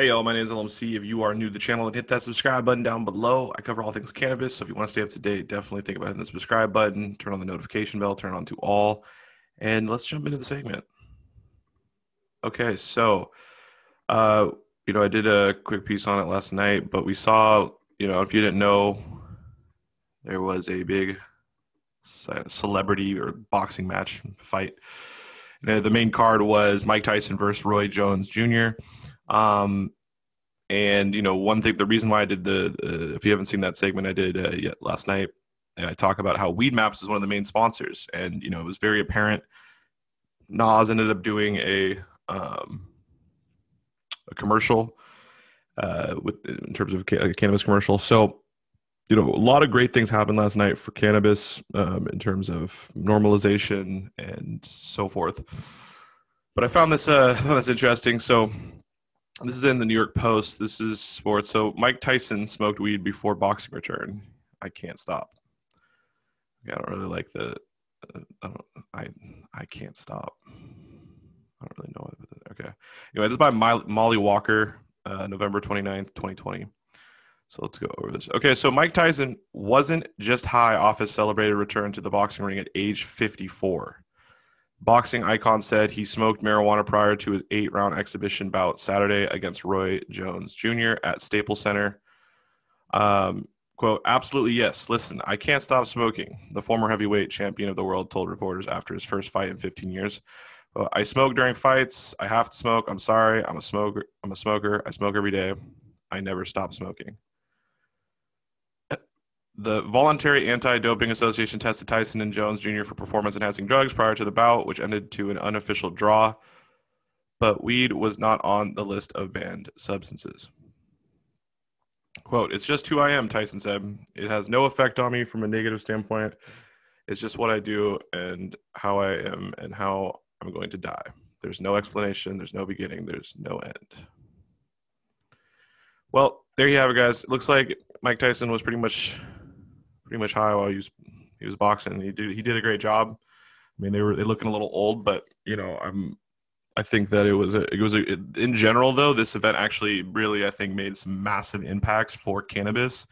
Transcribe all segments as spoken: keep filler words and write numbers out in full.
Hey y'all, my name is L M C. If you are new to the channel, and hit that subscribe button down below. I cover all things cannabis, so if you want to stay up to date, definitely think about hitting the subscribe button, turn on the notification bell, turn on to all, and let's jump into the segment. Okay, so, uh, you know, I did a quick piece on it last night, but we saw, you know, if you didn't know, there was a big celebrity or boxing match fight. And the main card was Mike Tyson versus Roy Jones Junior Um, and you know, one thing, the reason why I did the, uh, if you haven't seen that segment I did uh, yet last night, and I talk about how Weed Maps is one of the main sponsors, and, you know, it was very apparent. Nas ended up doing a, um, a commercial, uh, with, in terms of a cannabis commercial. So, you know, a lot of great things happened last night for cannabis, um, in terms of normalization and so forth. But I found this, uh, I found this interesting. So, this is in the New York Post. This is sports. So Mike Tyson smoked weed before boxing return. I can't stop. I don't really like the, uh, I, don't, I, I can't stop. I don't really know. What, okay. Anyway, this is by My, Molly Walker, uh, November twenty-ninth, twenty twenty. So let's go over this. Okay. So Mike Tyson wasn't just high off his celebrated return to the boxing ring at age fifty-four. Boxing icon said he smoked marijuana prior to his eight round exhibition bout Saturday against Roy Jones Junior at Staples Center. Um, quote, absolutely yes. Listen, I can't stop smoking, the former heavyweight champion of the world told reporters after his first fight in fifteen years. Well, I smoke during fights. I have to smoke. I'm sorry. I'm a smoker. I'm a smoker. I smoke every day. I never stop smoking. The Voluntary Anti-Doping Association tested Tyson and Jones Junior for performance-enhancing drugs prior to the bout, which ended to an unofficial draw, but weed was not on the list of banned substances. Quote, it's just who I am, Tyson said. It has no effect on me from a negative standpoint. It's just what I do and how I am and how I'm going to die. There's no explanation. There's no beginning. There's no end. Well, there you have it, guys. It looks like Mike Tyson was pretty much... pretty much high while he was he was boxing. He did he did a great job. I mean, they were they looking a little old, but you know, I'm I think that it was a, it was a, in general though, this event actually really I think made some massive impacts for cannabis.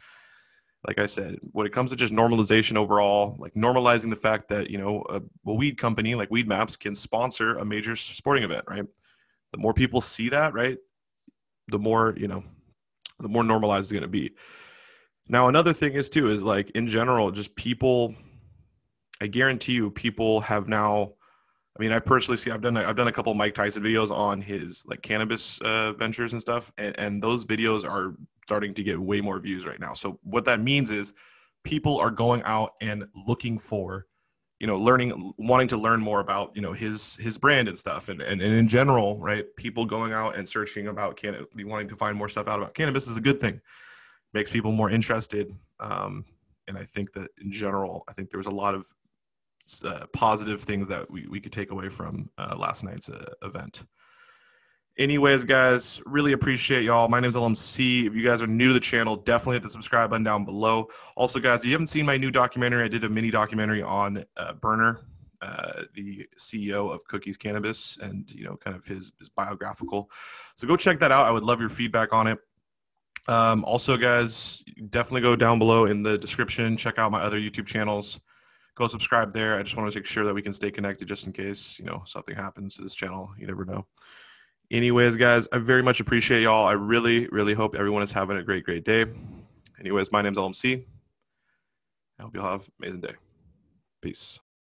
Like I said, when it comes to just normalization overall, like normalizing the fact that you know a, a weed company like Weed Maps can sponsor a major sporting event, right? The more people see that, right, the more you know, the more normalized it's going to be. Now, another thing is, too, is like in general, just people, I guarantee you people have now, I mean, I personally see, I've done, a, I've done a couple of Mike Tyson videos on his like cannabis uh, ventures and stuff. And, and those videos are starting to get way more views right now. So what that means is people are going out and looking for, you know, learning, wanting to learn more about, you know, his, his brand and stuff. And, and, and in general, right, people going out and searching about cannabis, wanting to find more stuff out about cannabis is a good thing. Makes people more interested. Um, and I think that in general, I think there was a lot of uh, positive things that we, we could take away from uh, last night's uh, event. Anyways, guys, really appreciate y'all. My name is L M C. If you guys are new to the channel, definitely hit the subscribe button down below. Also, guys, if you haven't seen my new documentary, I did a mini documentary on uh, Berner, uh, the C E O of Cookies Cannabis, and, you know, kind of his, his biographical. So go check that out. I would love your feedback on it. Um, also, guys, definitely go down below in the description. Check out my other YouTube channels. Go subscribe there. I just want to make sure that we can stay connected just in case, you know, something happens to this channel. You never know. Anyways, guys, I very much appreciate y'all. I really, really hope everyone is having a great, great day. Anyways, my name's L M C. I hope y'all have an amazing day. Peace.